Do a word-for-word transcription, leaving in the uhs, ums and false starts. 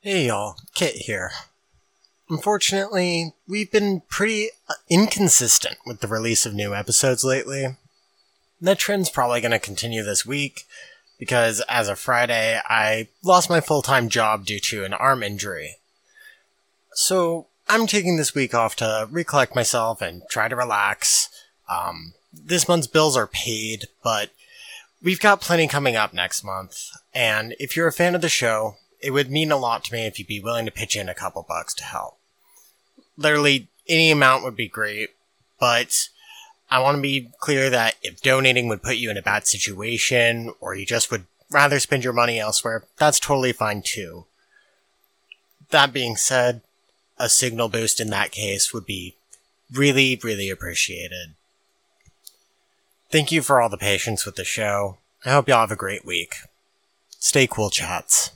Hey y'all, Kit here. Unfortunately, we've been pretty inconsistent with the release of new episodes lately. That trend's probably going to continue this week, because as of Friday, I lost my full-time job due to an arm injury. So, I'm taking this week off to recollect myself and try to relax. Um, this month's bills are paid, but we've got plenty coming up next month, and if you're a fan of the show, it would mean a lot to me if you'd be willing to pitch in a couple bucks to help. Literally, any amount would be great, but I want to be clear that if donating would put you in a bad situation, or you just would rather spend your money elsewhere, that's totally fine too. That being said, a signal boost in that case would be really, really appreciated. Thank you for all the patience with the show. I hope y'all have a great week. Stay cool, chats.